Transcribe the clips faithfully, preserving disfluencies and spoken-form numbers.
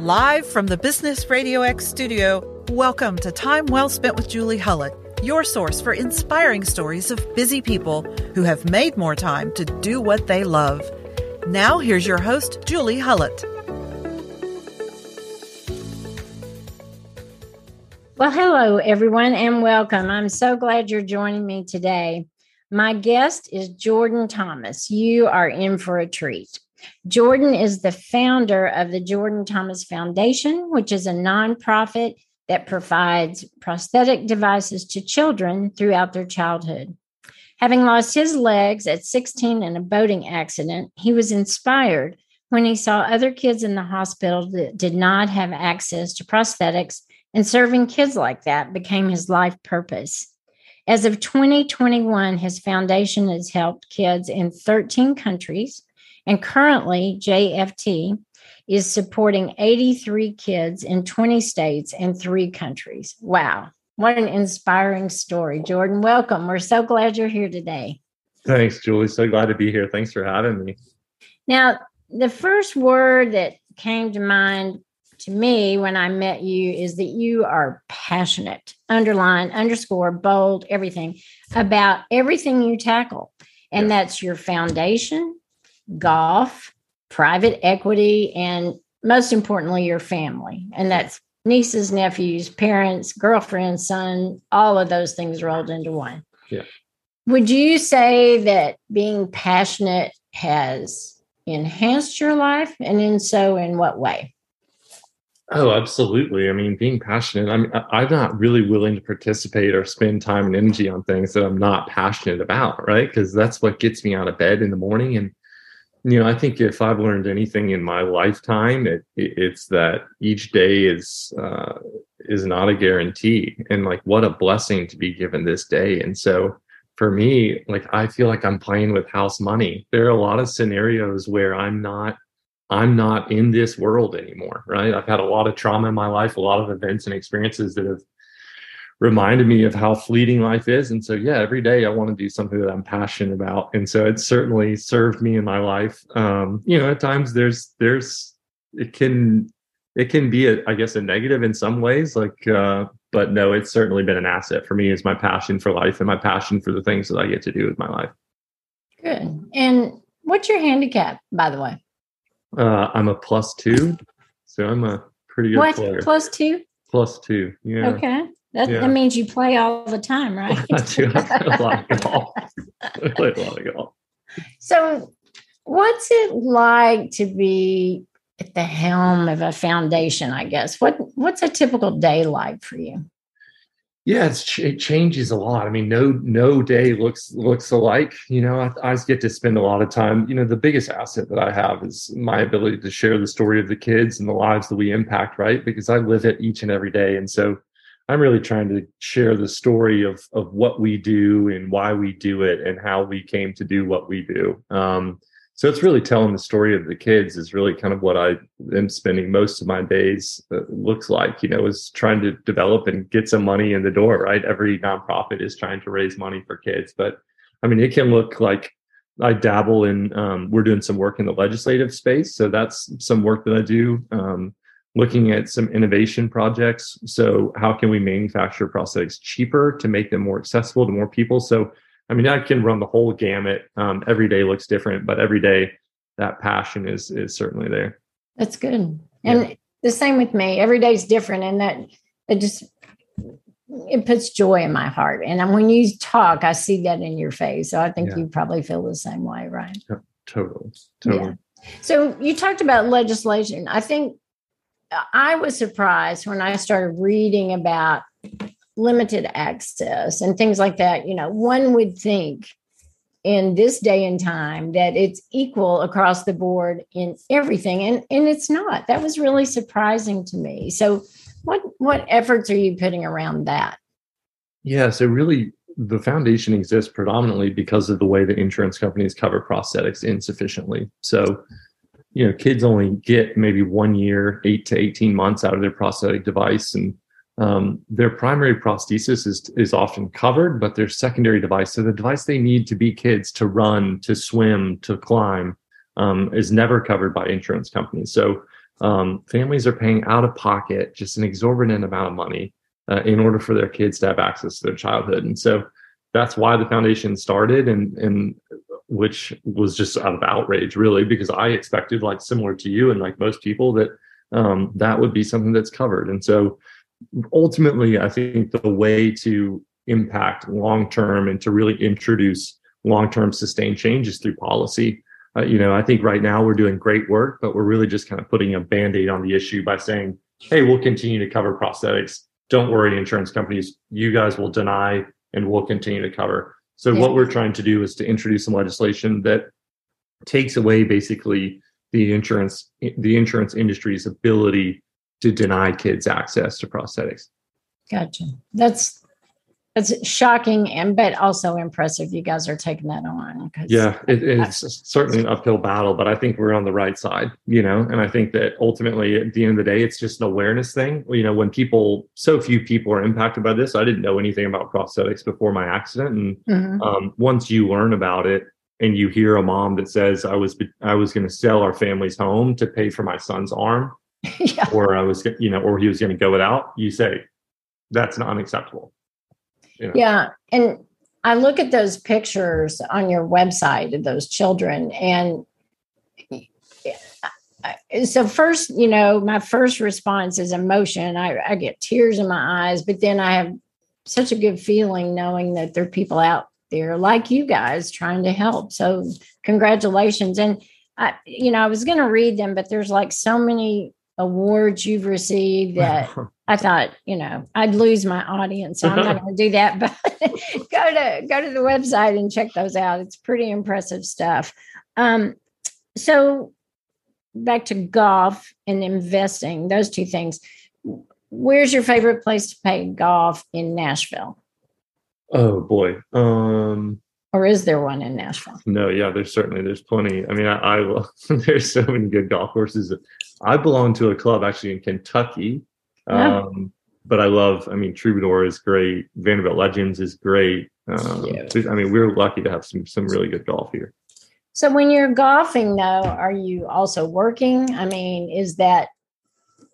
Live from the Business Radio X studio, welcome to Time Well Spent with Julie Hullett, your source for inspiring stories of busy people who have made more time to do what they love. Now, here's your host, Julie Hullett. Well, hello, everyone, and welcome. I'm so glad you're joining me today. My guest is Jordan Thomas. You are in for a treat. Jordan is the founder of the Jordan Thomas Foundation, which is a nonprofit that provides prosthetic devices to children throughout their childhood. Having lost his legs at sixteen in a boating accident, he was inspired when he saw other kids in the hospital that did not have access to prosthetics, and serving kids like that became his life purpose. As of twenty twenty-one, his foundation has helped kids in thirteen countries, and currently J F T is supporting eighty-three kids in twenty states and three countries. Wow, what an inspiring story. Jordan, welcome. We're so glad you're here today. Thanks, Julie. So glad to be here. Thanks for having me. Now, the first word that came to mind to me when I met you is that you are passionate, underline, underscore, bold, everything, about everything you tackle. And yeah. That's your foundation, golf, private equity, and most importantly, your family. And that's nieces, nephews, parents, girlfriend, son, all of those things rolled into one. Yeah. Would you say that being passionate has enhanced your life? And in so, in what way? Oh, absolutely. I mean, being passionate, I'm, I'm not really willing to participate or spend time and energy on things that I'm not passionate about, right? Because that's what gets me out of bed in the morning. And, you know, I think if I've learned anything in my lifetime, it, it, it's that each day is uh, is not a guarantee. And, like, what a blessing to be given this day. And so for me, like, I feel like I'm playing with house money. There are a lot of scenarios where I'm not I'm not in this world anymore, right? I've had a lot of trauma in my life, a lot of events and experiences that have reminded me of how fleeting life is. And so, yeah, every day I want to do something that I'm passionate about. And so it's certainly served me in my life. Um, you know, at times there's, there's, it can, it can be, a, I guess, a negative in some ways, like, uh, but no, it's certainly been an asset for me, is my passion for life and my passion for the things that I get to do with my life. Good. And what's your handicap, by the way? Uh, I'm a plus two, so I'm a pretty good what? player. Plus two? Plus two, yeah. Okay. That, yeah. that means you play all the time, right? I do. I play a lot of golf. I play a lot of golf. So what's it like to be at the helm of a foundation, I guess? What What's a typical day like for you? Yeah, it's ch- it changes a lot. I mean, no no day looks looks alike. You know, I, I get to spend a lot of time. You know, the biggest asset that I have is my ability to share the story of the kids and the lives that we impact, right? Because I live it each and every day. And so I'm really trying to share the story of of what we do and why we do it and how we came to do what we do. Um, so it's really telling the story of the kids is really kind of what I am spending most of my days uh, looks like, you know, is trying to develop and get some money in the door, right? Every nonprofit is trying to raise money for kids. But I mean, it can look like I dabble in, um, we're doing some work in the legislative space. So that's some work that I do, um, looking at some innovation projects. So how can we manufacture prosthetics cheaper to make them more accessible to more people? So I mean, I can run the whole gamut. Um, every day looks different, but every day that passion is is certainly there. That's good. And yeah. The same with me. Every day's different, and that it just it puts joy in my heart. And when you talk, I see that in your face. So I think yeah. you probably feel the same way, right? Yeah, totally. Totally. Yeah. So you talked about legislation. I think I was surprised when I started reading about limited access and things like that. You know, one would think in this day and time that it's equal across the board in everything. And, and it's not. That was really surprising to me. So what, what efforts are you putting around that? Yeah, so really the foundation exists predominantly because of the way that insurance companies cover prosthetics insufficiently. So, you know, kids only get maybe one year, eight to eighteen months out of their prosthetic device, and Um, their primary prosthesis is is often covered, but their secondary device, so the device they need to be kids, to run, to swim, to climb, um, is never covered by insurance companies. So Um, families are paying out of pocket just an exorbitant amount of money uh, in order for their kids to have access to their childhood. And so that's why the foundation started, and, and which was just out of outrage, really, because I expected, like similar to you and like most people, that um, that would be something that's covered. And so ultimately, I think the way to impact long-term and to really introduce long-term sustained changes through policy. Uh, you know, I think right now we're doing great work, but we're really just kind of putting a Band-Aid on the issue by saying, hey, we'll continue to cover prosthetics. Don't worry, insurance companies, you guys will deny and we'll continue to cover. So yeah. What we're trying to do is to introduce some legislation that takes away basically the insurance, the insurance industry's ability to deny kids access to prosthetics. Gotcha. That's That's shocking, and but also impressive. You guys are taking that on. Yeah, it, it's I, certainly an uphill battle, but I think we're on the right side, you know, and I think that ultimately at the end of the day, it's just an awareness thing. You know, when people, so few people are impacted by this. I didn't know anything about prosthetics before my accident. And mm-hmm. um, once you learn about it and you hear a mom that says, I was, I was going to sell our family's home to pay for my son's arm yeah. or I was, you know, or he was going to go without, you say, that's not unacceptable. Yeah. yeah. And I look at those pictures on your website of those children. And so first, you know, my first response is emotion. I, I get tears in my eyes, but then I have such a good feeling knowing that there are people out there like you guys trying to help. So congratulations. And, I, you know, I was going to read them, but there's like so many awards you've received that I thought, you know, I'd lose my audience. So I'm not going to do that, but go to, go to the website and check those out. It's pretty impressive stuff. Um, so back to golf and investing, those two things. Where's your favorite place to play golf in Nashville? Oh boy. Um, Or is there one in Nashville? No, yeah, there's certainly, there's plenty. I mean, I, I there's so many good golf courses. I belong to a club actually in Kentucky, yeah. um, but I love, I mean, Troubadour is great. Vanderbilt Legends is great. Um, I mean, we're lucky to have some some really good golf here. So when you're golfing, though, are you also working? I mean, is that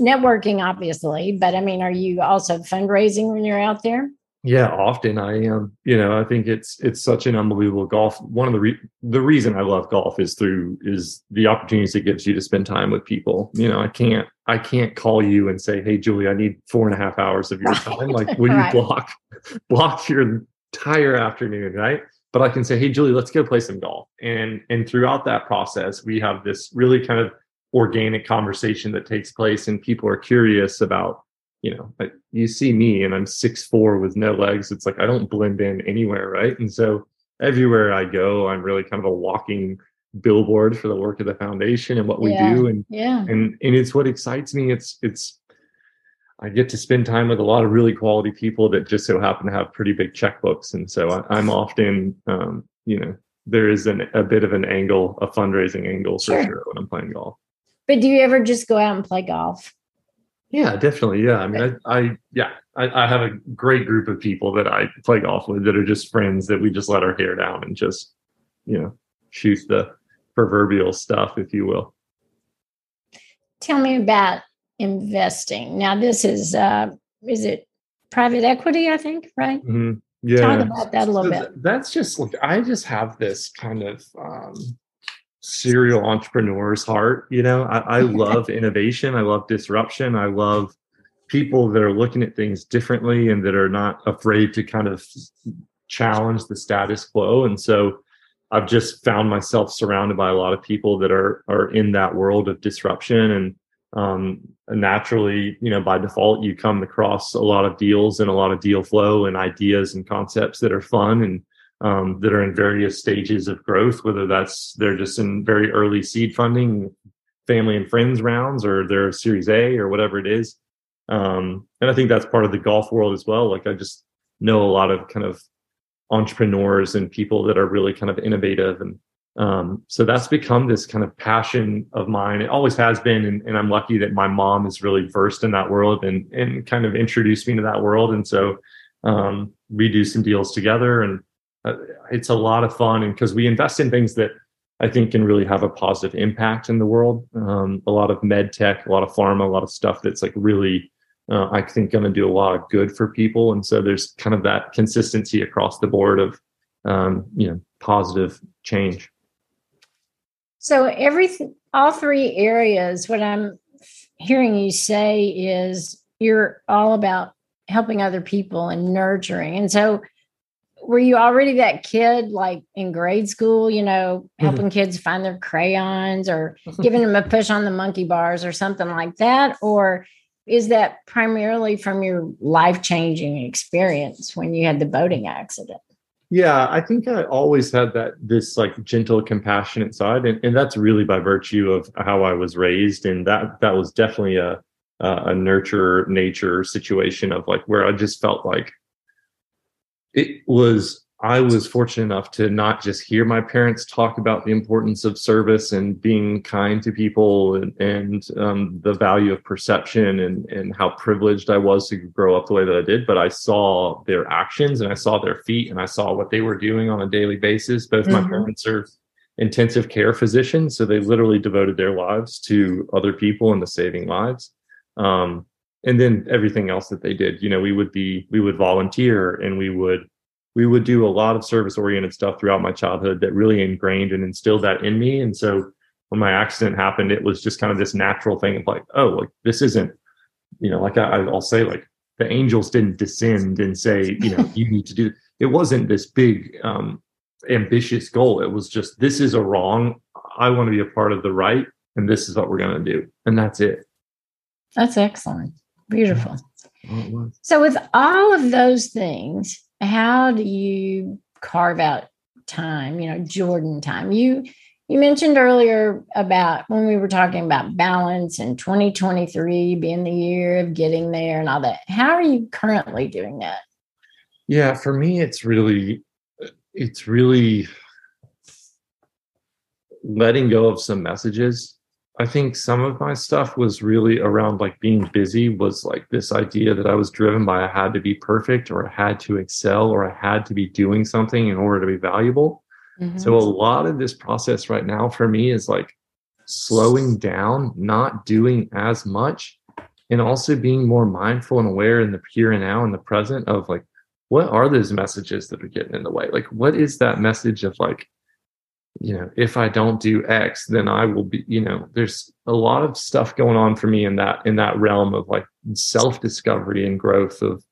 networking, obviously, but I mean, are you also fundraising when you're out there? Yeah, often I am. Um, you know, I think it's it's such an unbelievable golf. One of the re- the reason I love golf is through is the opportunities it gives you to spend time with people. You know, I can't I can't call you and say, "Hey, Julie, I need four and a half hours of your time." Like, will right. you block block your entire afternoon, right? But I can say, "Hey, Julie, let's go play some golf." And and throughout that process, we have this really kind of organic conversation that takes place, and people are curious about. You know, like you see me and I'm six foot four with no legs. It's like I don't blend in anywhere, right? And so everywhere I go, I'm really kind of a walking billboard for the work of the foundation and what we yeah, do. And yeah. and and it's what excites me. It's it's I get to spend time with a lot of really quality people that just so happen to have pretty big checkbooks. And so I, I'm often, um, you know, there is an, a bit of an angle, a fundraising angle for sure. sure when I'm playing golf. But do you ever just go out and play golf? Yeah, definitely. Yeah. I mean, I, I yeah, I, I have a great group of people that I play golf with that are just friends that we just let our hair down and just, you know, shoot the proverbial stuff, if you will. Tell me about investing. Now, this is, uh, is it private equity, I think, right? Mm-hmm. Yeah. Talk about that a little so bit. That's just, like, I just have this kind of, um, serial entrepreneur's heart. You know, I, I love innovation. I love disruption. I love people that are looking at things differently and that are not afraid to kind of challenge the status quo. And so I've just found myself surrounded by a lot of people that are, are in that world of disruption. And um, naturally, you know, by default, you come across a lot of deals and a lot of deal flow and ideas and concepts that are fun and Um, that are in various stages of growth, whether that's they're just in very early seed funding, family and friends rounds, or they're Series A or whatever it is. Um, and I think that's part of the golf world as well. Like I just know a lot of kind of entrepreneurs and people that are really kind of innovative. And um, so that's become this kind of passion of mine. It always has been. And, and I'm lucky that my mom is really versed in that world and, and kind of introduced me to that world. And so um, we do some deals together and it's a lot of fun, and because we invest in things that I think can really have a positive impact in the world. Um, a lot of med tech, a lot of pharma, a lot of stuff that's like really, uh, I think, going to do a lot of good for people. And so there's kind of that consistency across the board of, um, you know, positive change. So every, all three areas, what I'm hearing you say is you're all about helping other people and nurturing. And so were you already that kid, like in grade school, you know, helping mm-hmm. kids find their crayons or giving them a push on the monkey bars or something like that? Or is that primarily from your life-changing experience when you had the boating accident? Yeah, I think I always had that, this like gentle, compassionate side. And, and that's really by virtue of how I was raised. And that, that was definitely a, a nurture nature situation of like, where I just felt like it was, I was fortunate enough to not just hear my parents talk about the importance of service and being kind to people and, and um, the value of perception and, and how privileged I was to grow up the way that I did, but I saw their actions and I saw their feet and I saw what they were doing on a daily basis. Both mm-hmm. my parents are intensive care physicians, so they literally devoted their lives to other people and to saving lives. Um, and then everything else that they did, you know, we would be, we would volunteer and we would, we would do a lot of service oriented stuff throughout my childhood that really ingrained and instilled that in me. And so when my accident happened, it was just kind of this natural thing of like, oh, like this isn't, you know, like I, I'll say like the angels didn't descend and say, you know, you need to do, it wasn't this big, um, ambitious goal. It was just, this is a wrong. I want to be a part of the right. And this is what we're going to do. And that's it. That's excellent. Beautiful. So with all of those things, how do you carve out time, you know, Jordan time? You you mentioned earlier about when we were talking about balance and twenty twenty-three being the year of getting there and all that. How are you currently doing that? Yeah, for me, it's really, it's really letting go of some messages. I think some of my stuff was really around like being busy, was like this idea that I was driven by I had to be perfect or I had to excel or I had to be doing something in order to be valuable. Mm-hmm. So a lot of this process right now for me is like slowing down, not doing as much, and also being more mindful and aware in the here and now and the present of like, what are those messages that are getting in the way? Like, what is that message of like, you know, if I don't do X, then I will be, you know, there's a lot of stuff going on for me in that, in that realm of like self-discovery and growth of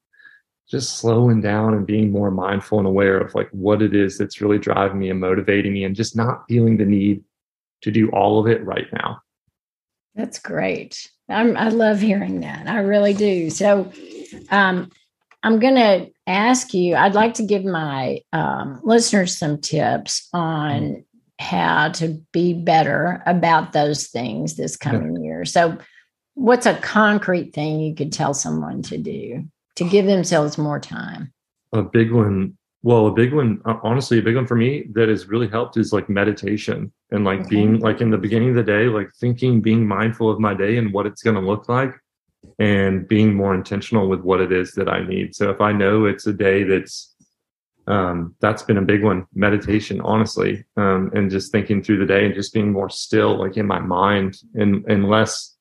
just slowing down and being more mindful and aware of like what it is that's really driving me and motivating me and just not feeling the need to do all of it right now. That's great. I'm, I love hearing that. I really do. So, um, I'm going to ask you, I'd like to give my um, listeners some tips on how to be better about those things this coming year. So what's a concrete thing you could tell someone to do to give themselves more time? A big one. Well, a big one, honestly, a big one for me that has really helped is like meditation and like okay. being like in the beginning of the day, like thinking, being mindful of my day and what it's going to look like. And being more intentional with what it is that I need. So if I know it's a day that's, um, that's been a big one, meditation, honestly, um, and just thinking through the day and just being more still, like in my mind and, and less,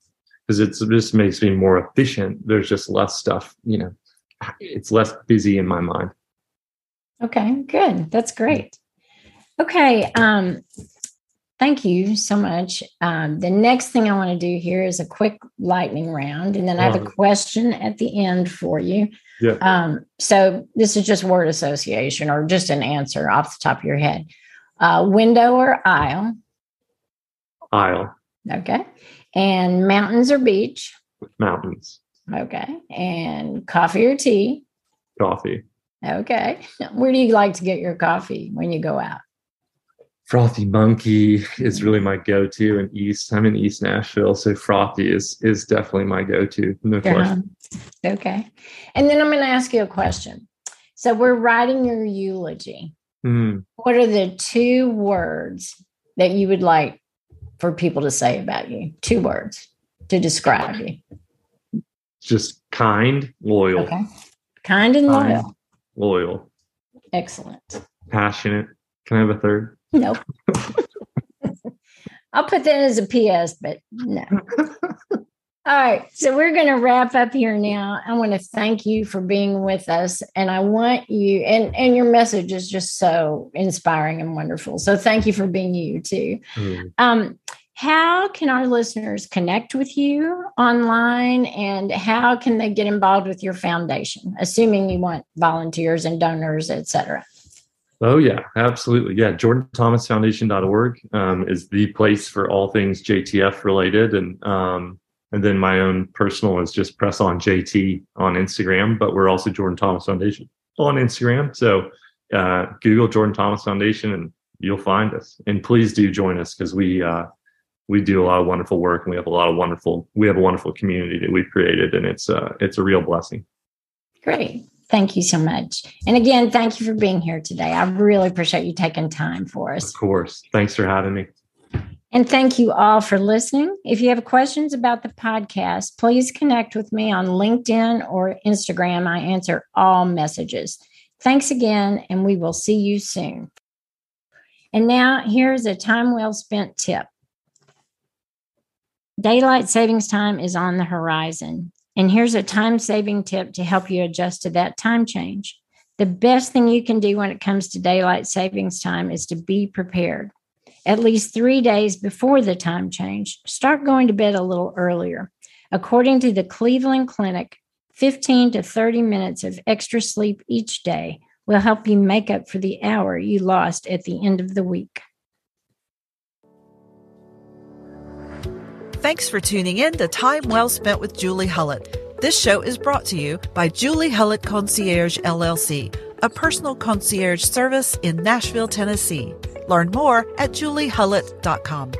because it's just makes me more efficient. There's just less stuff, you know, it's less busy in my mind. Okay, good. That's great. Okay. Um, Thank you so much. Um, the next thing I want to do here is a quick lightning round, and then I have a question at the end for you. Yeah. Um, so this is just word association or just an answer off the top of your head. Uh, window or aisle? Aisle. Okay. And mountains or beach? Mountains. Okay. And coffee or tea? Coffee. Okay. Where do you like to get your coffee when you go out? Frothy Monkey is really my go-to in East. I'm in East Nashville, so Frothy is is definitely my go-to. No uh-huh. question. Okay. And then I'm going to ask you a question. So we're writing your eulogy. Mm. What are the two words that you would like for people to say about you? Two words to describe you. Just kind, loyal. Okay. Kind and kind, loyal. Loyal. Excellent. Passionate. Can I have a third? Nope. I'll put that as a P S, but no. All right. So we're going to wrap up here now. I want to thank you for being with us. And I want you, and, and your message is just so inspiring and wonderful. So thank you for being you too. Mm. Um, how can our listeners connect with you online, and how can they get involved with your foundation? Assuming you want volunteers and donors, et cetera. Oh yeah, absolutely. Yeah. Jordan Thomas Foundation dot org um, is the place for all things J T F related. And, um, And then my own personal is just Press On J T on Instagram, but we're also Jordan Thomas Foundation on Instagram. So uh, Google Jordan Thomas Foundation and you'll find us. And please do join us, because we uh, we do a lot of wonderful work, and we have a lot of wonderful we have a wonderful community that we've created, and it's uh, it's a real blessing. Great. Thank you so much. And again, thank you for being here today. I really appreciate you taking time for us. Of course. Thanks for having me. And thank you all for listening. If you have questions about the podcast, please connect with me on LinkedIn or Instagram. I answer all messages. Thanks again, and we will see you soon. And now here's a time well spent tip. Daylight savings time is on the horizon. And here's a time-saving tip to help you adjust to that time change. The best thing you can do when it comes to daylight savings time is to be prepared. At least three days before the time change, start going to bed a little earlier. According to the Cleveland Clinic, fifteen to thirty minutes of extra sleep each day will help you make up for the hour you lost at the end of the week. Thanks for tuning in to Time Well Spent with Julie Hullett. This show is brought to you by Julie Hullett Concierge L L C, a personal concierge service in Nashville, Tennessee. Learn more at julie hullett dot com.